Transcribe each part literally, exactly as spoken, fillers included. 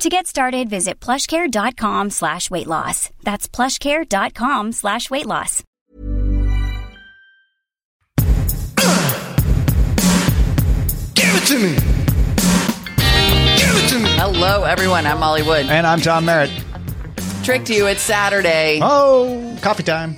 To get started, visit plushcare.com slash weight loss. That's plushcare.com slash weight loss. Give it to me. Give it to me. Hello, everyone. I'm Molly Wood. And I'm Tom Merritt. Tricked you. It's Saturday. Oh, coffee time.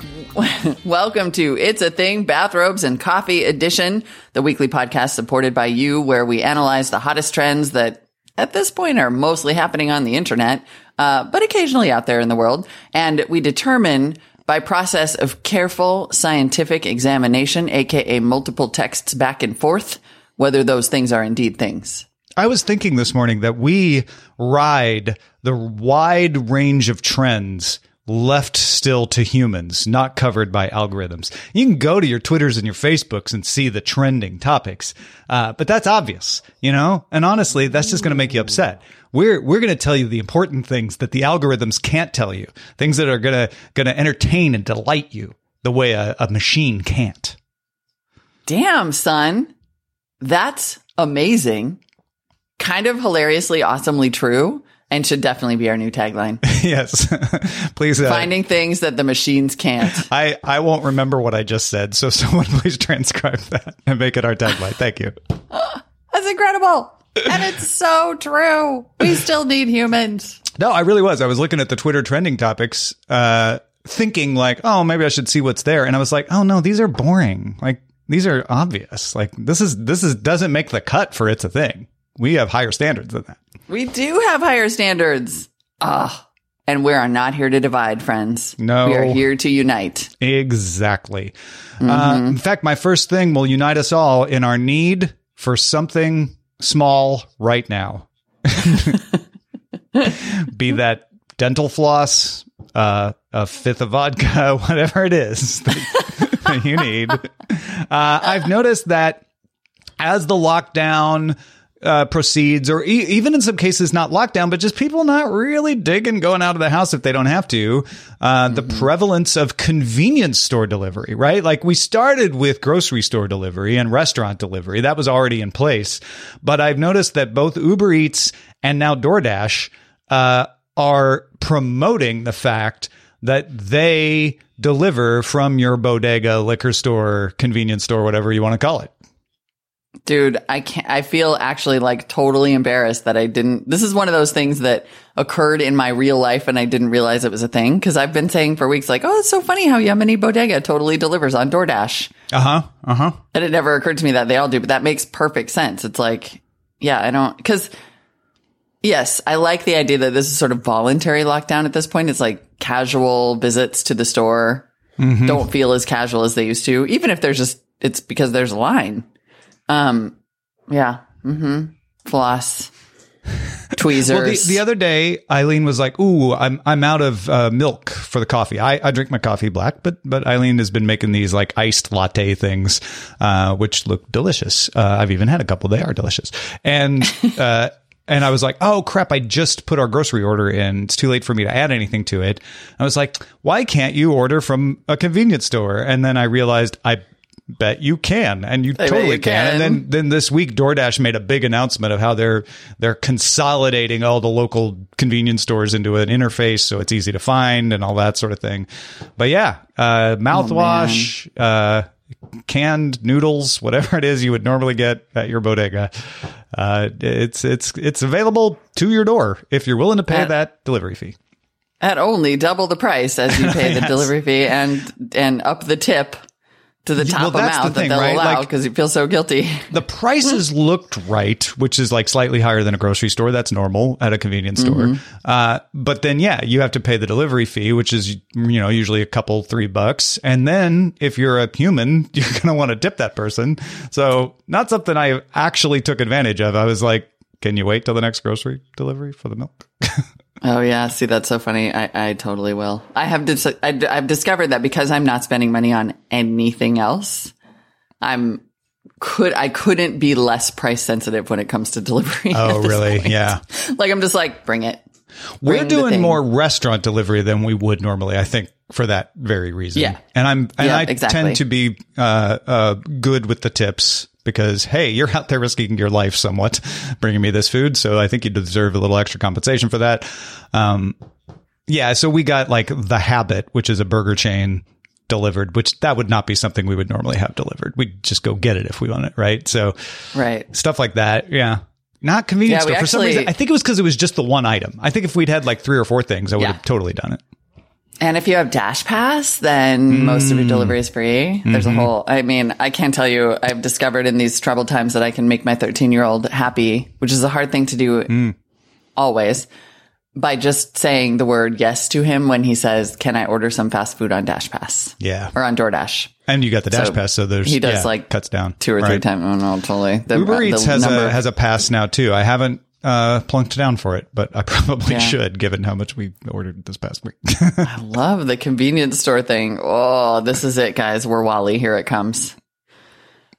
Welcome to It's a Thing, Bathrobes and Coffee Edition, the weekly podcast supported by you, where we analyze the hottest trends that at this point are mostly happening on the internet, uh, but occasionally out there in the world. And we determine by process of careful scientific examination, aka multiple texts back and forth, whether those things are indeed things. I was thinking this morning that we ride the wide range of trends left still to humans, not covered by algorithms. You can go to your Twitters and your Facebooks and see the trending topics, uh, but that's obvious, you know? And honestly, that's just going to make you upset. We're we're going to tell you the important things that the algorithms can't tell you, things that are going to going to entertain and delight you the way a, a machine can't. Damn, son. That's amazing. Kind of hilariously, awesomely true. And should definitely be our new tagline. Yes. Please. Uh, Finding things that the machines can't. I, I won't remember what I just said. So someone please transcribe that and make it our tagline. Thank you. That's incredible. And it's so true. We still need humans. No, I really was. I was looking at the Twitter trending topics, uh, thinking like, oh, maybe I should see what's there. And I was like, oh, no, these are boring. Like, these are obvious. Like, this is this is doesn't make the cut for It's a Thing. We have higher standards than that. We do have higher standards. Ah, and we are not here to divide, friends. No. We are here to unite. Exactly. Mm-hmm. Uh, in fact, my first thing will unite us all in our need for something small right now. Be that dental floss, uh, a fifth of vodka, whatever it is that, that you need. Uh, I've noticed that as the lockdown Uh, proceeds, or e- even in some cases, not lockdown, but just people not really digging going out of the house if they don't have to. Uh, mm-hmm. The prevalence of convenience store delivery, right? Like we started with grocery store delivery and restaurant delivery. That was already in place. But I've noticed that both Uber Eats and now DoorDash uh, are promoting the fact that they deliver from your bodega, liquor store, convenience store, whatever you want to call it. Dude, I can't, I feel actually like totally embarrassed that I didn't. This is one of those things that occurred in my real life and I didn't realize it was a thing. Cause I've been saying for weeks, like, oh, it's so funny how Yemeni Bodega totally delivers on DoorDash. Uh huh. Uh huh. And it never occurred to me that they all do, but that makes perfect sense. It's like, yeah, I don't, cause yes, I like the idea that this is sort of voluntary lockdown at this point. It's like casual visits to the store. Mm-hmm. Don't feel as casual as they used to, even if there's just, it's because there's a line. Um, yeah, mm-hmm. Floss, tweezers. Well, the, the other day, Eileen was like, ooh, I'm, I'm out of uh, milk for the coffee. I, I drink my coffee black, but, but Eileen has been making these like iced latte things, uh, which look delicious. Uh, I've even had a couple. They are delicious. And, uh, and I was like, oh crap, I just put our grocery order in. It's too late for me to add anything to it. I was like, why can't you order from a convenience store? And then I realized I bet you can, and you I totally you can. can. And then, then this week, DoorDash made a big announcement of how they're they're consolidating all the local convenience stores into an interface, so it's easy to find and all that sort of thing. But yeah, uh, mouthwash, oh, uh, canned noodles, whatever it is you would normally get at your bodega, uh, it's it's it's available to your door if you're willing to pay at, that delivery fee. At only double the price as you pay yes. the delivery fee and and up the tip. To the top well, that's amount the thing, that they'll right? allow because like, you feel so guilty. The prices looked right, which is like slightly higher than a grocery store. That's normal at a convenience mm-hmm. store. Uh, but then, yeah, you have to pay the delivery fee, which is, you know, usually a couple, three bucks. And then if you're a human, you're going to want to tip that person. So not something I actually took advantage of. I was like, can you wait till the next grocery delivery for the milk? Oh, yeah. See, that's so funny. I, I totally will. I have dis- I d- I've discovered that because I'm not spending money on anything else, I'm could I couldn't be less price sensitive when it comes to delivery. Oh, really? Point. Yeah. Like, I'm just like, bring it. We're bring doing more restaurant delivery than we would normally, I think, for that very reason. Yeah. And I'm and yeah, I exactly. tend to be uh, uh, good with the tips. Because, hey, you're out there risking your life somewhat bringing me this food. So I think you deserve a little extra compensation for that. Um, yeah. So we got like The Habit, which is a burger chain, delivered, which that would not be something we would normally have delivered. We'd just go get it if we want it. Right. So right. Stuff like that. Yeah. Not convenience. Yeah, for some reason, I think it was because it was just the one item. I think if we'd had like three or four things, I would yeah. have totally done it. And if you have DashPass, then mm. most of your delivery is free. There's mm-hmm. a whole, I mean, I can't tell you, I've discovered in these troubled times that I can make my thirteen-year-old happy, which is a hard thing to do mm. always, by just saying the word yes to him when he says, can I order some fast food on DashPass? Yeah. Or on DoorDash. And you got the DashPass, so, so there's, he does yeah, like cuts down. Two or right. three times. Oh, no, totally. The, Uber Eats has a, has a pass now, too. I haven't. Uh, plunked down for it, but I probably yeah. should, given how much we ordered this past week. I love the convenience store thing. Oh, this is it, guys. We're Wally. Here it comes.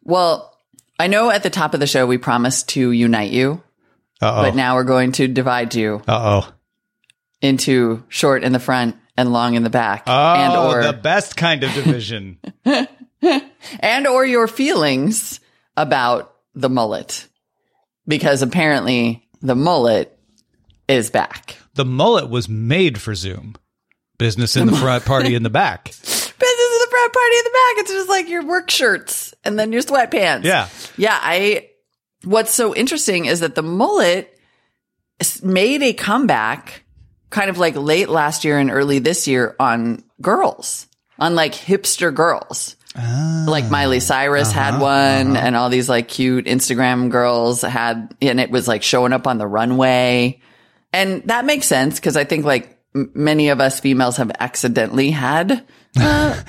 Well, I know at the top of the show, we promised to unite you, Uh-oh. but now we're going to divide you Uh-oh. into short in the front and long in the back. Oh, and or the best kind of division. And or your feelings about the mullet, because apparently the mullet is back. The mullet was made for Zoom. Business in the, the front, party in the back. Business in the front, party in the back. It's just like your work shirts and then your sweatpants. Yeah. Yeah. I. What's so interesting is that the mullet made a comeback kind of like late last year and early this year on girls, on like hipster girls. Ah, like Miley Cyrus uh-huh, had one uh-huh. and all these like cute Instagram girls had, and it was like showing up on the runway. And that makes sense because I think like m- many of us females have accidentally had uh,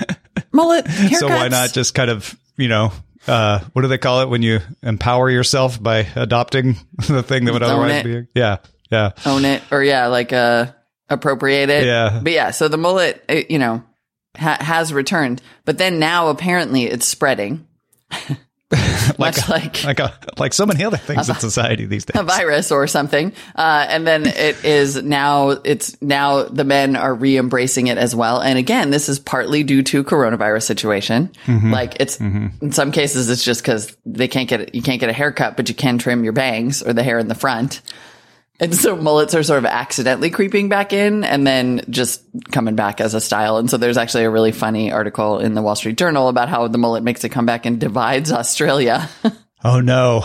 mullet haircuts. So why not just kind of, you know, uh, what do they call it when you empower yourself by adopting the thing that would Own otherwise it. Be? Yeah. Yeah. Own it or yeah, like uh, appropriate it. Yeah. But yeah, so the mullet, it, you know. Ha- has returned, but then now apparently it's spreading. like, a, like like a, like so many other things a, in society these days, a virus or something. Uh, and then it is now it's now the men are re-embracing it as well. And again, this is partly due to coronavirus situation. Mm-hmm. Like it's mm-hmm. in some cases it's just because they can't get you can't get a haircut, but you can trim your bangs or the hair in the front. And so mullets are sort of accidentally creeping back in and then just coming back as a style. And so there's actually a really funny article in the Wall Street Journal about how the mullet makes a comeback and divides Australia. Oh, no.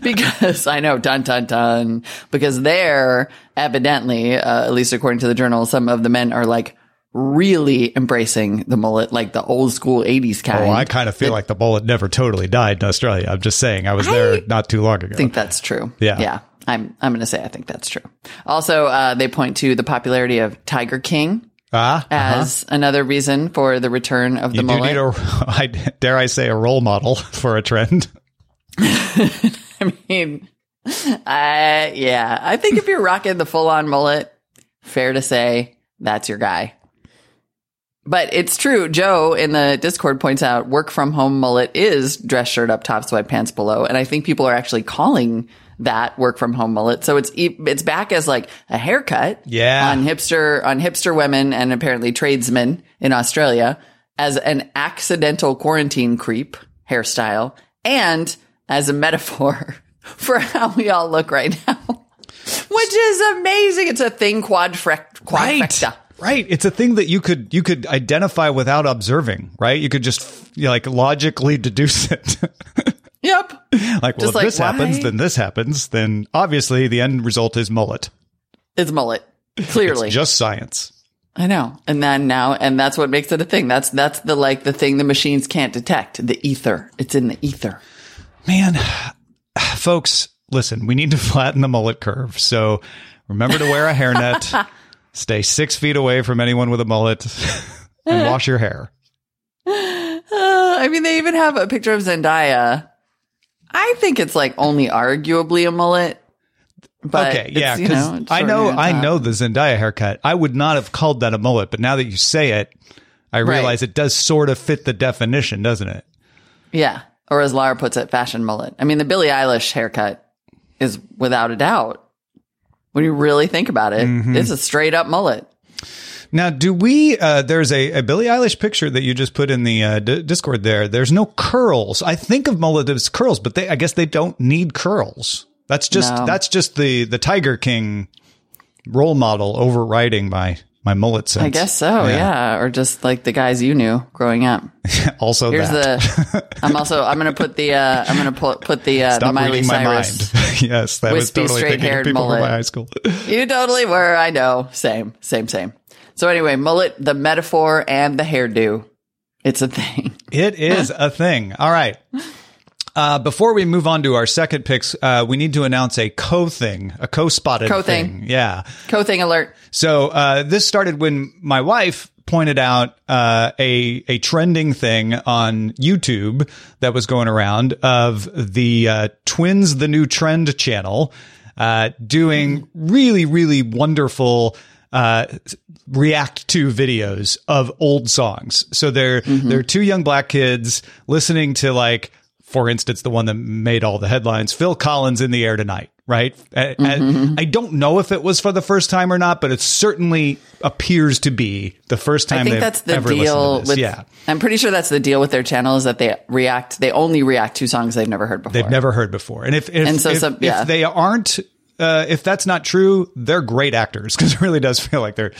Because I know, dun, dun, dun. Because there, evidently, uh, at least according to the journal, some of the men are like really embracing the mullet, like the old school eighties kind. Oh, I kind of feel it, like the mullet never totally died in Australia. I'm just saying I was I there not too long ago. I think that's true. Yeah. Yeah. I'm I'm going to say I think that's true. Also, uh, they point to the popularity of Tiger King ah, as uh-huh. another reason for the return of the you mullet. You do need a, I, dare I say, a role model for a trend. I mean, I, yeah, I think if you're rocking the full-on mullet, fair to say that's your guy. But it's true. Joe in the Discord points out work from home mullet is dress shirt up top, sweatpants below. And I think people are actually calling that work from home mullet. So it's, it's back as like a haircut yeah. on hipster, on hipster women and apparently tradesmen in Australia as an accidental quarantine creep hairstyle and as a metaphor for how we all look right now, which is amazing. It's a thing quadfrect, quadfecta. Right. Right. It's a thing that you could you could identify without observing. Right. You could just you know, like logically deduce it. Yep. Like, well, just if like, this why? happens, then this happens. Then obviously the end result is mullet. It's mullet. Clearly. It's just science. I know. And then now and that's what makes it a thing. That's that's the like the thing the machines can't detect. The ether. It's in the ether. Man, folks, listen, we need to flatten the mullet curve. So remember to wear a hairnet. Stay six feet away from anyone with a mullet and wash your hair. Uh, I mean, they even have a picture of Zendaya. I think it's like only arguably a mullet. But okay, yeah, because I know I top. know the Zendaya haircut. I would not have called that a mullet, but now that you say it, I realize right. it does sort of fit the definition, doesn't it? Yeah, or as Lara puts it, fashion mullet. I mean, the Billie Eilish haircut is without a doubt, when you really think about it, mm-hmm. it's a straight up mullet. Now, do we, uh, there's a, a Billie Eilish picture that you just put in the uh, D- Discord there. There's no curls. I think of mullet as curls, but they, I guess they don't need curls. That's just, no. that's just the, the Tiger King role model overriding my, my mullet sense. I guess so. Yeah. yeah. Or just like the guys you knew growing up. also Here's that. the, I'm also, I'm going to put the, uh, I'm going to put, put the, uh, Stop the Miley Cyrus. My mind. yes. That wispy, was totally thinking of people mullet. From my high school. You totally were. I know. Same, same, same. So anyway, mullet, the metaphor, and the hairdo. It's a thing. It is a thing. All right. Uh, before we move on to our second picks, uh, we need to announce a co-thing, a co-spotted co-thing. thing. Yeah. Co-thing alert. So uh, this started when my wife pointed out uh, a a trending thing on YouTube that was going around of the uh, Twins the New Trend channel uh, doing really, really wonderful Uh, react to videos of old songs. So they're, mm-hmm. they're two young black kids listening to, like, for instance, the one that made all the headlines, Phil Collins in the Air Tonight, right? Mm-hmm. I, I don't know if it was for the first time or not, but it certainly appears to be the first time I think that's the deal with, yeah. I'm pretty sure that's the deal with their channel, is that they react, they only react to songs they've never heard before. They've never heard before. And if, if, and so if, some, yeah. if they aren't, Uh, if that's not true, they're great actors, because it really does feel like they're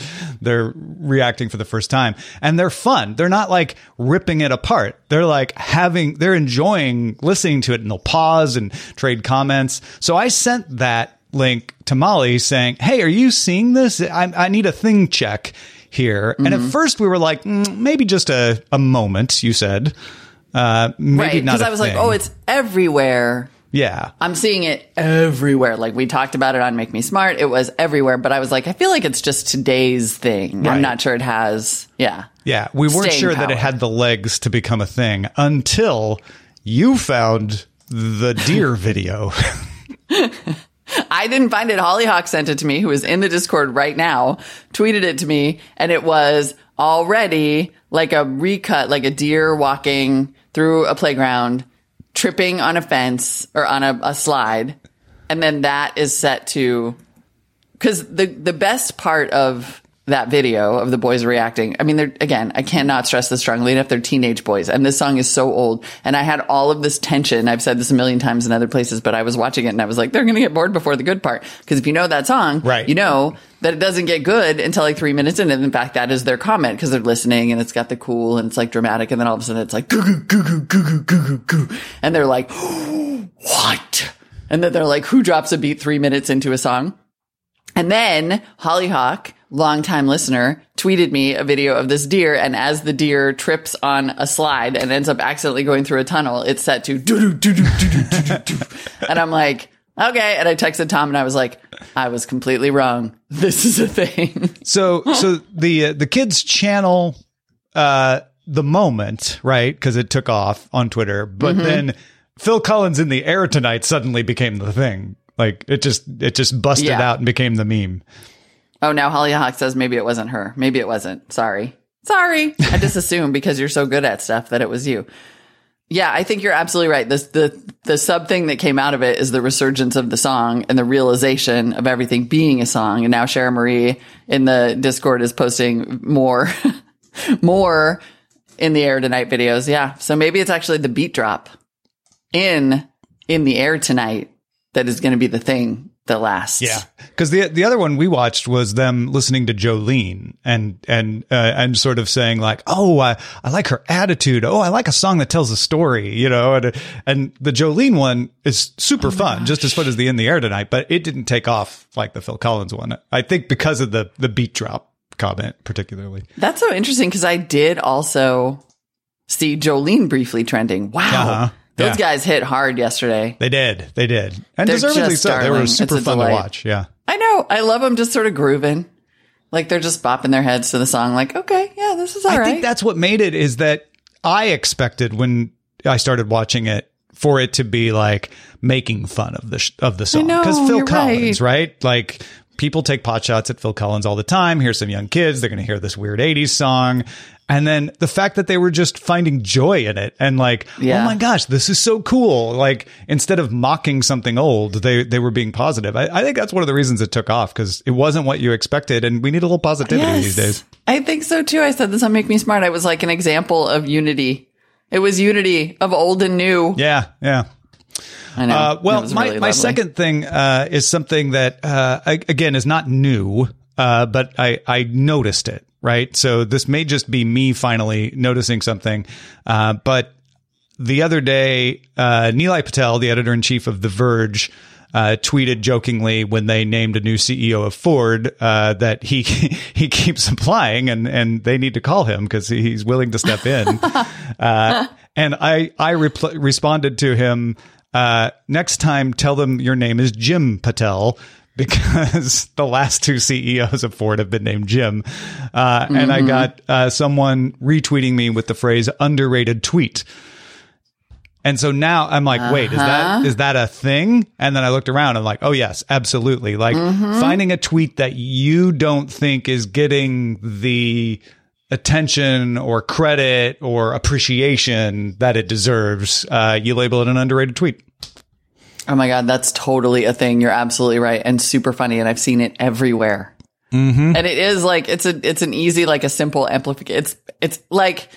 they're reacting for the first time, and they're fun. They're not like ripping it apart. They're like having they're enjoying listening to it, and they'll pause and trade comments. So I sent that link to Molly saying, "Hey, are you seeing this? I, I need a thing check here." Mm-hmm. And at first we were like, mm, "Maybe just a a moment." You said, uh, "Maybe right, not." Because I was thing. like, "Oh, it's everywhere." Yeah. I'm seeing it everywhere. Like, we talked about it on Make Me Smart. It was everywhere. But I was like, I feel like it's just today's thing. Right. I'm not sure it has. Yeah. Yeah. We weren't sure power. that it had the legs to become a thing until you found the deer video. I didn't find it. Hollyhock sent it to me, who is in the Discord right now, tweeted it to me. And it was already like a recut, like a deer walking through a playground, tripping on a fence or on a, a slide, and then that is set to, because the the best part of that video of the boys reacting, I mean, they're, again, I cannot stress this strongly enough, they're teenage boys, and this song is so old, and I had all of this tension. I've said this a million times in other places, but I was watching it and I was like, they're gonna get bored before the good part, because if you know that song, right, you know that it doesn't get good until like three minutes in. And in fact, that is their comment, because they're listening and it's got the cool and it's like dramatic. And then all of a sudden it's like, goo, goo, goo, goo, goo, goo, goo, goo. And they're like, what? And then they're like, who drops a beat three minutes into a song? And then Hollyhock, longtime listener, tweeted me a video of this deer. And as the deer trips on a slide and ends up accidentally going through a tunnel, it's set to do, do, do, do, do, do, do. And I'm like, okay. And I texted Tom and I was like, I was completely wrong. This is a thing. So, so the, uh, the kids channel, uh, the moment, right? Cause it took off on Twitter, but mm-hmm. then Phil Collins in the Air Tonight suddenly became the thing. Like, it just, it just busted yeah. out and became the meme. Oh, now Hollyhock says maybe it wasn't her. Maybe it wasn't. Sorry. Sorry. I just assumed because you're so good at stuff that it was you. Yeah, I think you're absolutely right. This, the the sub thing that came out of it is the resurgence of the song and the realization of everything being a song. And now Sharon Marie in the Discord is posting more, more in the Air Tonight videos. Yeah, so maybe it's actually the beat drop in in the Air Tonight that is going to be the thing that lasts. Yeah, because the the other one we watched was them listening to Jolene and and uh, and sort of saying like, oh, I, I like her attitude. Oh, I like a song that tells a story, you know. And and the Jolene one is super oh fun, gosh. just as fun as the In the Air Tonight, but it didn't take off like the Phil Collins one. I think because of the the beat drop comment particularly. That's so interesting, because I did also see Jolene briefly trending. Wow. Uh-huh. Those yeah. guys hit hard yesterday. They did. They did. And they're deservedly so. Darling. They were super fun delight. to watch. Yeah. I know. I love them just sort of grooving. Like, they're just bopping their heads to the song. Like, okay, yeah, this is all I right. I think that's what made it, is that I expected when I started watching it for it to be like making fun of the sh- of the song, because Phil Collins, right. right? Like, people take pot shots at Phil Collins all the time. Here's some young kids; they're going to hear this weird eighties song, and then the fact that they were just finding joy in it and like, yeah. oh my gosh, this is so cool! Like, instead of mocking something old, they they were being positive. I, I think that's one of the reasons it took off, because it wasn't what you expected, and we need a little positivity yes. these days. I think so too. I said this on Make Me Smart. I was like an example of unity. It was unity of old and new. Yeah, yeah. I know. Uh, well, my, really my second thing uh, is something that, uh, I, again, is not new, uh, but I, I noticed it, right? So this may just be me finally noticing something. Uh, but the other day, uh, Nilay Patel, the editor-in-chief of The Verge, Uh, tweeted jokingly when they named a new C E O of Ford uh, that he he keeps applying and, and they need to call him because he's willing to step in. uh, and I I repl- responded to him, uh, next time tell them your name is Jim Patel, because the last two C E Os of Ford have been named Jim. Uh, mm-hmm. And I got uh, someone retweeting me with the phrase underrated tweet. And so now I'm like, wait, is that is that a thing? And then I looked around and I'm like, oh, yes, absolutely. Like mm-hmm. finding a tweet that you don't think is getting the attention or credit or appreciation that it deserves. Uh, you label it an underrated tweet. Oh, my God, that's totally a thing. You're absolutely right. And super funny. And I've seen it everywhere. Mm-hmm. And it is like it's a it's an easy, like a simple amplification. It's it's like.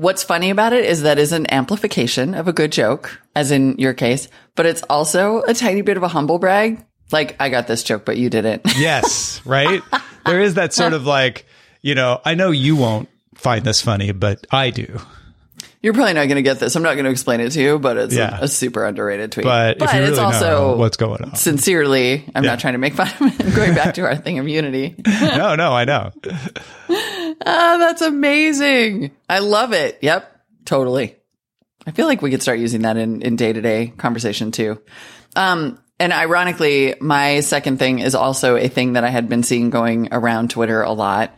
What's funny about it is that is an amplification of a good joke, as in your case, but it's also a tiny bit of a humble brag. Like, I got this joke, but you didn't. Yes, right? There is that sort of like, you know, I know you won't find this funny, but I do. You're probably not going to get this. I'm not going to explain it to you, but it's yeah. a, a super underrated tweet. But, but if you really it's also know what's going on. Sincerely, I'm yeah. not trying to make fun of it. I'm going back to our thing of unity. No, no, I know. Oh, that's amazing. I love it. Yep, totally. I feel like we could start using that in, in day-to-day conversation too. Um, and ironically, my second thing is also a thing that I had been seeing going around Twitter a lot,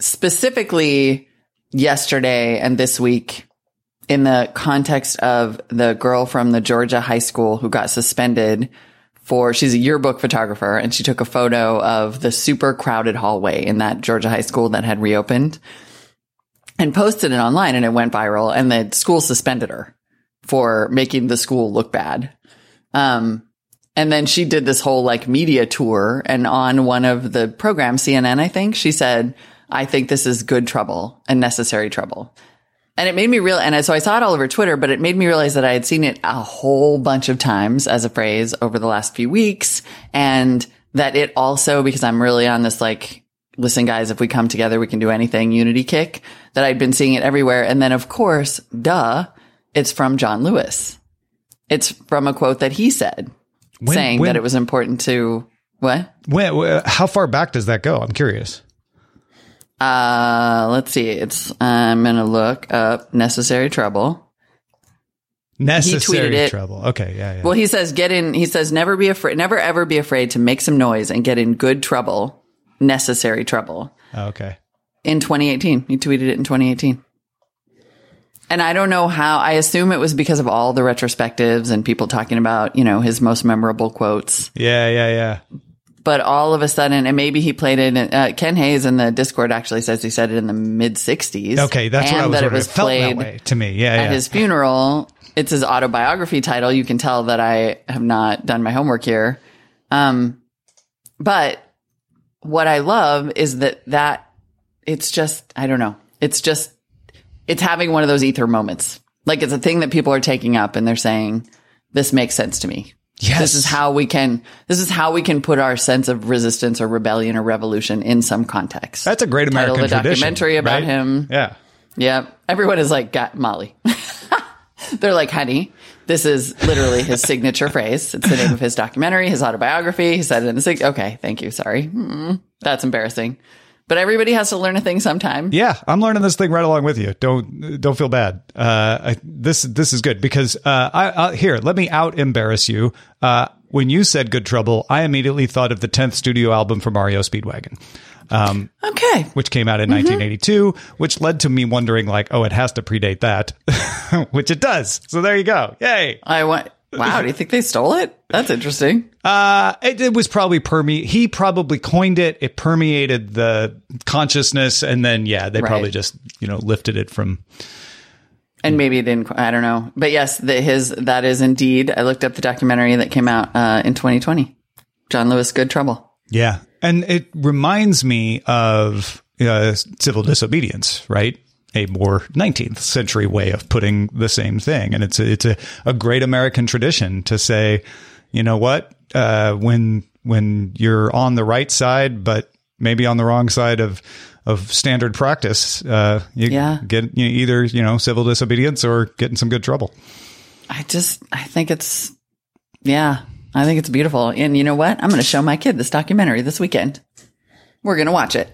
specifically yesterday and this week. In the context of the girl from the Georgia high school who got suspended for, she's a yearbook photographer, and she took a photo of the super crowded hallway in that Georgia high school that had reopened and posted it online, and it went viral, and the school suspended her for making the school look bad. Um, and then she did this whole like media tour, and on one of the programs, C N N, I think, she said, I think this is good trouble and necessary trouble. And it made me real, and so I saw it all over Twitter, but it made me realize that I had seen it a whole bunch of times as a phrase over the last few weeks, and that it also, because I'm really on this, like, listen, guys, if we come together, we can do anything, unity kick, that I'd been seeing it everywhere. And then, of course, duh, it's from John Lewis. It's from a quote that he said, when, saying when, that it was important to, what? When, how far back does that go? I'm curious. Uh, let's see. It's, I'm going to look up necessary trouble. Necessary trouble. Okay. Yeah, yeah. Well, he says, get in, he says, never be afraid, never ever be afraid to make some noise and get in good trouble. Necessary trouble. Oh, okay. In twenty eighteen, he tweeted it in twenty eighteen. And I don't know how, I assume it was because of all the retrospectives and people talking about, you know, his most memorable quotes. Yeah. Yeah. Yeah. But all of a sudden, and maybe he played it in, uh, Ken Hayes in the Discord actually says he said it in the mid-sixties. Okay, that's what I was wondering. It was played felt that way to me. Yeah, at yeah. his funeral. It's his autobiography title. You can tell that I have not done my homework here. Um, but what I love is that that it's just, I don't know. It's just, it's having one of those ether moments. Like, it's a thing that people are taking up and they're saying, this makes sense to me. Yes. This is how we can, this is how we can put our sense of resistance or rebellion or revolution in some context. That's a great American tradition. Titled a documentary about right? him. Yeah. Yeah. Everyone is like, got Molly. They're like, honey, this is literally his signature phrase. It's the name of his documentary, his autobiography. He said it in the six. Okay. Thank you. Sorry. Mm, that's embarrassing. But everybody has to learn a thing sometime. Yeah, I'm learning this thing right along with you. Don't don't feel bad. Uh, I, this this is good because uh, I, I, here, let me out embarrass you. Uh, when you said "Good Trouble," I immediately thought of the tenth studio album from Mario Speedwagon. Um, okay, which came out in mm-hmm. nineteen eighty-two, which led to me wondering, like, oh, it has to predate that. which it does. So there you go. Yay. I went. Wow, do you think they stole it? That's interesting. Uh, it, it was probably perme. He probably coined it. It permeated the consciousness, and then yeah, they right. probably just you know lifted it from. And maybe it didn't. I don't know. But yes, the, his that is indeed. I looked up the documentary that came out uh, in twenty twenty. John Lewis, Good Trouble. Yeah, and it reminds me of uh, civil disobedience, right? A more nineteenth century way of putting the same thing. And it's a, it's a, a great American tradition to say, you know what, uh, when, when you're on the right side, but maybe on the wrong side of, of standard practice, uh, you yeah. get you either, you know, civil disobedience or get in some good trouble. I just, I think it's, yeah, I think it's beautiful. And you know what? I'm going to show my kid this documentary this weekend. We're going to watch it.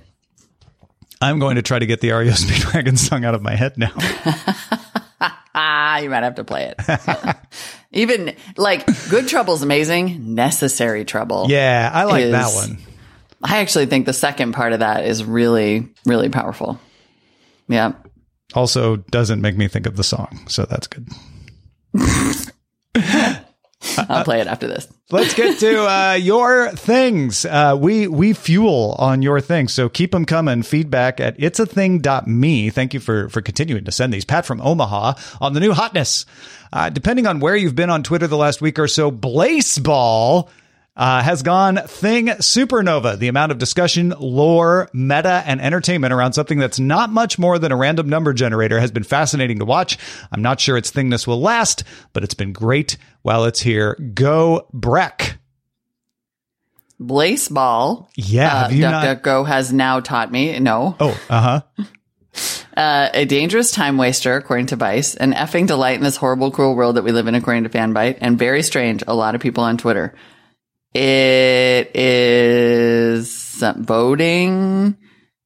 I'm going to try to get the R E O Speedwagon song out of my head now. You might have to play it. Even like Good Trouble's amazing. Necessary Trouble. Yeah, I like is, that one. I actually think the second part of that is really, really powerful. Yeah. Also doesn't make me think of the song. So that's good. I'll play it after this. Let's get to uh, your things. Uh, we we fuel on your things, so keep them coming. Feedback at its a thing dot me. Thank you for, for continuing to send these. Pat from Omaha on the new hotness. Uh, depending on where you've been on Twitter the last week or so, Blaseball uh, has gone thing supernova. The amount of discussion, lore, meta, and entertainment around something that's not much more than a random number generator has been fascinating to watch. I'm not sure its thingness will last, but it's been great while it's here. Go Breck. Blaseball. Yeah. Have uh, you Duck, not... Duck, Go has now taught me. No. Oh, uh-huh. uh, a dangerous time waster, according to Vice. An effing delight in this horrible, cruel world that we live in, according to FanBite. And very strange. A lot of people on Twitter. It is voting,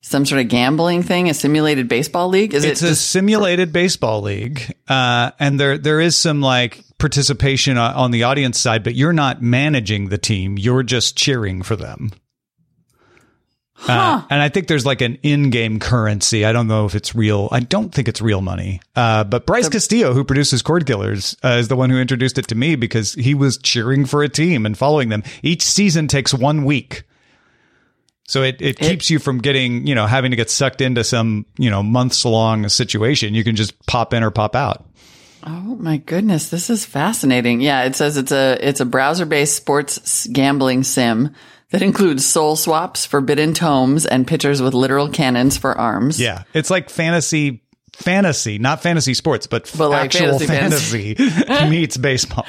some sort of gambling thing, a simulated baseball league. Is it's it? It's a just- simulated baseball league. Uh, and there, there is some like participation on the audience side, but you're not managing the team. You're just cheering for them. Huh. Uh, and I think there's like an in-game currency. I don't know if it's real. I don't think it's real money. Uh, but Bryce the- Castillo, who produces Cord Killers, uh, is the one who introduced it to me because he was cheering for a team and following them. Each season takes one week. So it, it, it keeps you from getting, you know, having to get sucked into some, you know, months long situation. You can just pop in or pop out. Oh my goodness, this is fascinating. Yeah, it says it's a it's a browser-based sports gambling sim that includes soul swaps, forbidden tomes, and pitchers with literal cannons for arms. Yeah, it's like fantasy, fantasy, not fantasy sports, but, but like actual fantasy, fantasy meets baseball.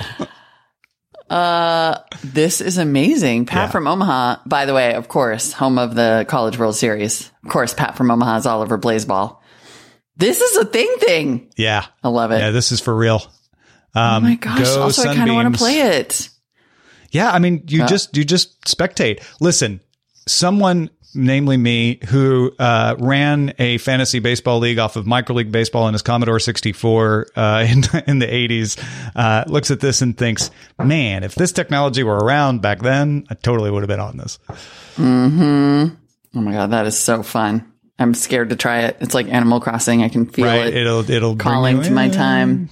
Uh, this is amazing. Pat yeah. from Omaha, by the way, of course, home of the College World Series. Of course, Pat from Omaha is all over Blaseball. This is a thing thing. Yeah. I love it. Yeah, this is for real. Um, oh my gosh. Also, Sunbeams. I kind of want to play it. Yeah. I mean, you oh. just, you just spectate. Listen, someone, namely me, who uh, ran a fantasy baseball league off of microleague baseball in his Commodore sixty-four uh, in, in the eighties, uh, looks at this and thinks, man, if this technology were around back then, I totally would have been on this. Mm-hmm. Oh my God. That is so fun. I'm scared to try it. It's like Animal Crossing. I can feel right. it it'll, it'll calling to my time.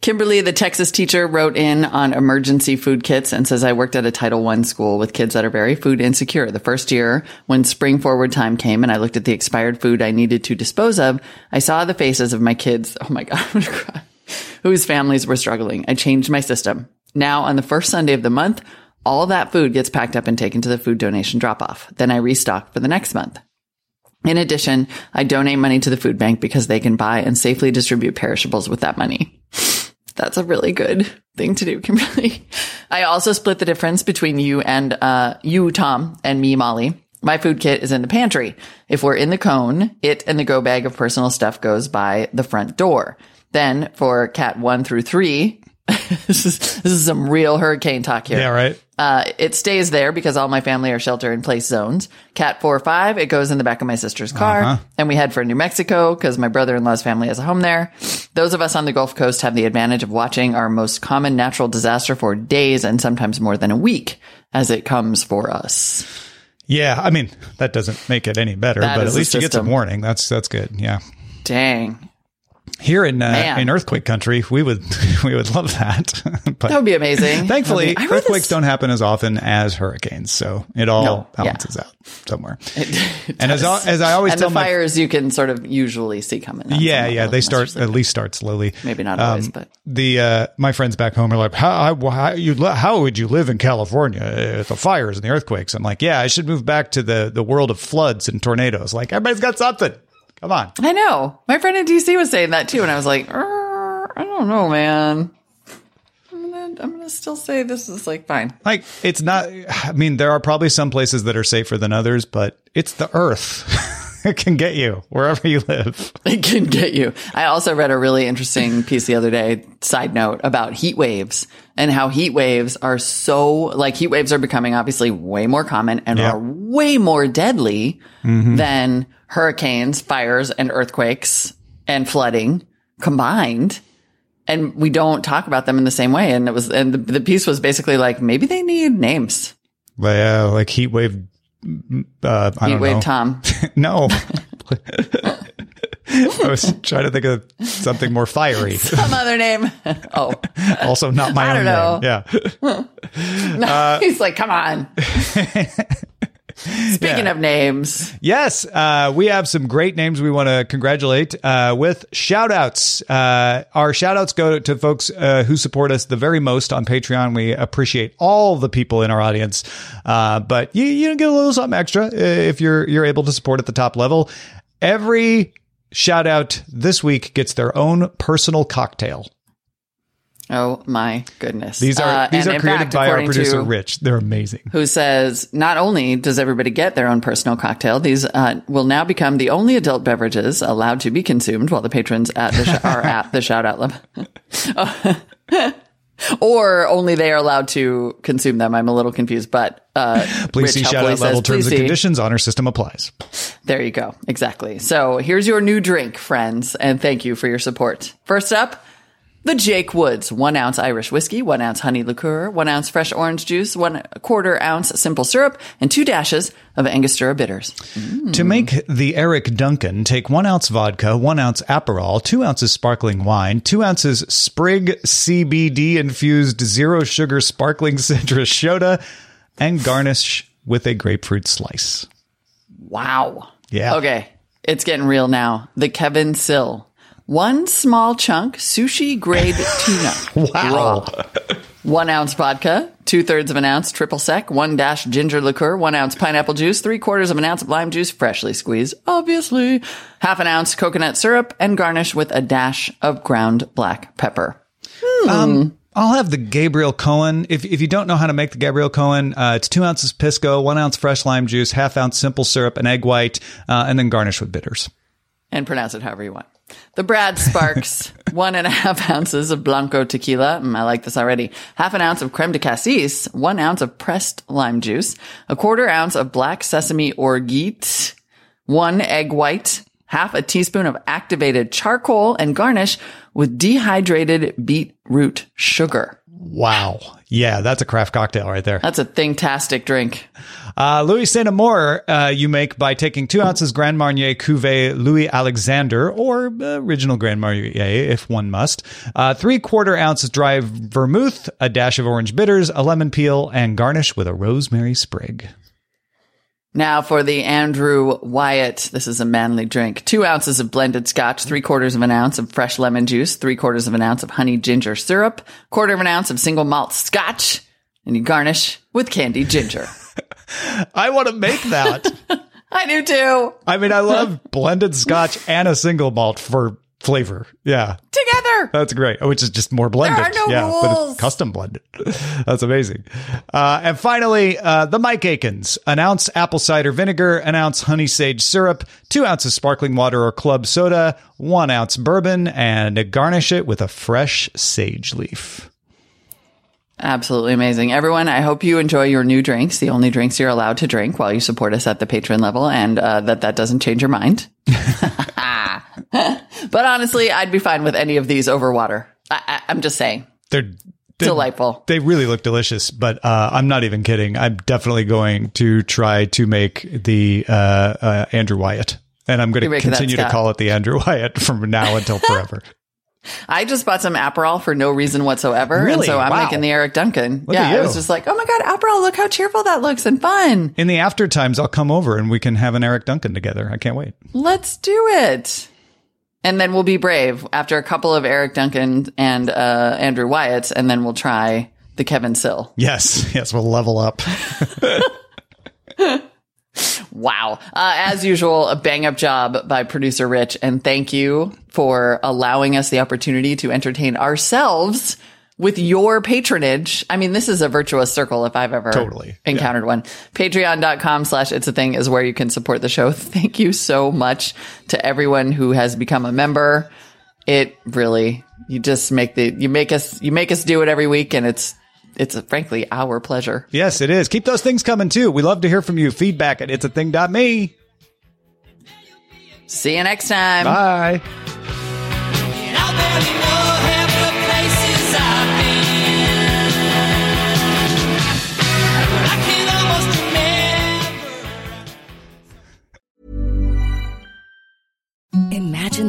Kimberly, the Texas teacher, wrote in on emergency food kits and says, I worked at a Title One school with kids that are very food insecure. The first year when spring forward time came and I looked at the expired food I needed to dispose of, I saw the faces of my kids. Oh my God, I'm going to cry. Whose families were struggling. I changed my system. Now on the first Sunday of the month, all that food gets packed up and taken to the food donation drop off. Then I restock for the next month. In addition, I donate money to the food bank because they can buy and safely distribute perishables with that money. That's a really good thing to do, Kimberly. I also split the difference between you and uh you, Tom, and me, Molly. My food kit is in the pantry. If we're in the cone, it and the go bag of personal stuff goes by the front door. Then for cat one through three, this is this is some real hurricane talk here. Yeah, right. Uh, it stays there because all my family are shelter in place zones. Cat four or five, it goes in the back of my sister's car. Uh-huh. And we head for New Mexico because my brother-in-law's family has a home there. Those of us on the Gulf Coast have the advantage of watching our most common natural disaster for days and sometimes more than a week as it comes for us. Yeah. I mean, that doesn't make it any better, that but at least you get some warning. That's, that's good. Yeah. Dang. Here in uh, in earthquake country, we would we would love that. But that would be amazing. Thankfully, be, earthquakes this... don't happen as often as hurricanes, so it all no, balances yeah. out somewhere. It, it and as, as I always and tell the fires, my, you can sort of usually see coming. Yeah, yeah, they start at least start slowly. Maybe not always, um, but the uh, my friends back home are like, how how you how would you live in California with the fires and the earthquakes? I'm like, yeah, I should move back to the the world of floods and tornadoes. Like everybody's got something. Come on. I know. My friend in D C was saying that too. And I was like, I don't know, man. I'm going to I'm gonna still say this is like fine. Like it's not, I mean, there are probably some places that are safer than others, but it's the earth. It can get you wherever you live. It can get you. I also read a really interesting piece the other day, side note, about heat waves and how heat waves are so like heat waves are becoming obviously way more common and yep. are way more deadly mm-hmm. than hurricanes, fires, and earthquakes and flooding combined. And we don't talk about them in the same way. And it was, and the, the piece was basically like, maybe they need names. Yeah, like heat wave. Uh, I heat don't wave know. Tom. No. I was trying to think of something more fiery. Some other name. Oh. Also not my I own don't know. Name. Yeah. No, uh, he's like, come on. Speaking yeah. of names. Yes. Uh, we have some great names we want to congratulate uh, with shout outs. Uh, our shout outs go to folks uh, who support us the very most on Patreon. We appreciate all the people in our audience, uh, but you, you get a little something extra if you're, you're able to support at the top level. Every shout out this week gets their own personal cocktail. Oh my goodness. These are, uh, these are created fact, by our producer, to, Rich. They're amazing. Who says, not only does everybody get their own personal cocktail, these uh, will now become the only adult beverages allowed to be consumed while the patrons at the sh- are at the shout out lab. Oh. Or only they are allowed to consume them. I'm a little confused, but uh, please see shout out level terms and conditions. Honor system applies. There you go. Exactly. So here's your new drink, friends. And thank you for your support. First up, the Jake Woods, one ounce Irish whiskey, one ounce honey liqueur, one ounce fresh orange juice, one quarter ounce simple syrup, and two dashes of Angostura bitters. Mm. To make the Eric Duncan, take one ounce vodka, one ounce Aperol, two ounces sparkling wine, two ounces Sprig C B D infused zero sugar sparkling citrus soda, and garnish with a grapefruit slice. Wow. Yeah. Okay. It's getting real now. The Kevin Sill. One small chunk sushi-grade tuna. Wow. Raw. One ounce vodka, two-thirds of an ounce triple sec, one dash ginger liqueur, one ounce pineapple juice, three-quarters of an ounce of lime juice, freshly squeezed, obviously, half an ounce coconut syrup, and garnish with a dash of ground black pepper. Hmm. Um, I'll have the Gabriel Cohen. If if you don't know how to make the Gabriel Cohen, uh, it's two ounces pisco, one ounce fresh lime juice, half ounce simple syrup, an egg white, uh, and then garnish with bitters. And pronounce it however you want. The Brad Sparks, one and a half ounces of Blanco tequila. Mm, I like this already. Half an ounce of creme de cassis, one ounce of pressed lime juice, a quarter ounce of black sesame orgeat, one egg white, half a teaspoon of activated charcoal, and garnish with dehydrated beetroot sugar. Wow. Yeah, that's a craft cocktail right there. That's a thing-tastic drink. Uh, Louis Saint Amour, uh, you make by taking two ounces Grand Marnier Cuvée Louis Alexander, or uh, original Grand Marnier, if one must, uh, three-quarter ounces dry vermouth, a dash of orange bitters, a lemon peel, and garnish with a rosemary sprig. Now for the Andrew Wyatt. This is a manly drink. Two ounces of blended scotch, three quarters of an ounce of fresh lemon juice, three quarters of an ounce of honey ginger syrup, quarter of an ounce of single malt scotch, and you garnish with candied ginger. I want to make that. I do too. I mean, I love blended scotch and a single malt for flavor. Yeah. Together. That's great. Which is just more blended. There are no yeah, rules. But it's custom blended. That's amazing. Uh, and finally, uh, the Mike Akins. An ounce apple cider vinegar, an ounce honey sage syrup, two ounces sparkling water or club soda, one ounce bourbon, and garnish it with a fresh sage leaf. Absolutely amazing. Everyone, I hope you enjoy your new drinks, the only drinks you're allowed to drink while you support us at the patron level, and uh, that that doesn't change your mind. But honestly, I'd be fine with any of these over water. I, I, I'm just saying. They're, they're delightful. They really look delicious, but uh, I'm not even kidding. I'm definitely going to try to make the uh, uh, Andrew Wyatt And I'm going to continue to call it the Andrew Wyatt from now until forever. I just bought some Aperol for no reason whatsoever. Really? And so I'm wow. making the Eric Duncan. Look yeah, I was just like, oh my God, Aperol, look how cheerful that looks and fun. In the after times, I'll come over and we can have an Eric Duncan together. I can't wait. Let's do it. And then we'll be brave after a couple of Eric Duncan and uh, Andrew Wyatt's, and then we'll try the Kevin Sill. Yes. Yes. We'll level up. Wow. Uh, as usual, a bang up job by producer Rich. And thank you for allowing us the opportunity to entertain ourselves with your patronage. I mean, this is a virtuous circle if I've ever totally. encountered yeah. one. Patreon.com slash It's a Thing is where you can support the show. Thank you so much to everyone who has become a member. It really, you just make the, you make us, you make us do it every week, and it's, It's frankly our pleasure. Yes, it is. Keep those things coming, too. We love to hear from you. Feedback at its a thing dot me. See you next time. Bye. Imagine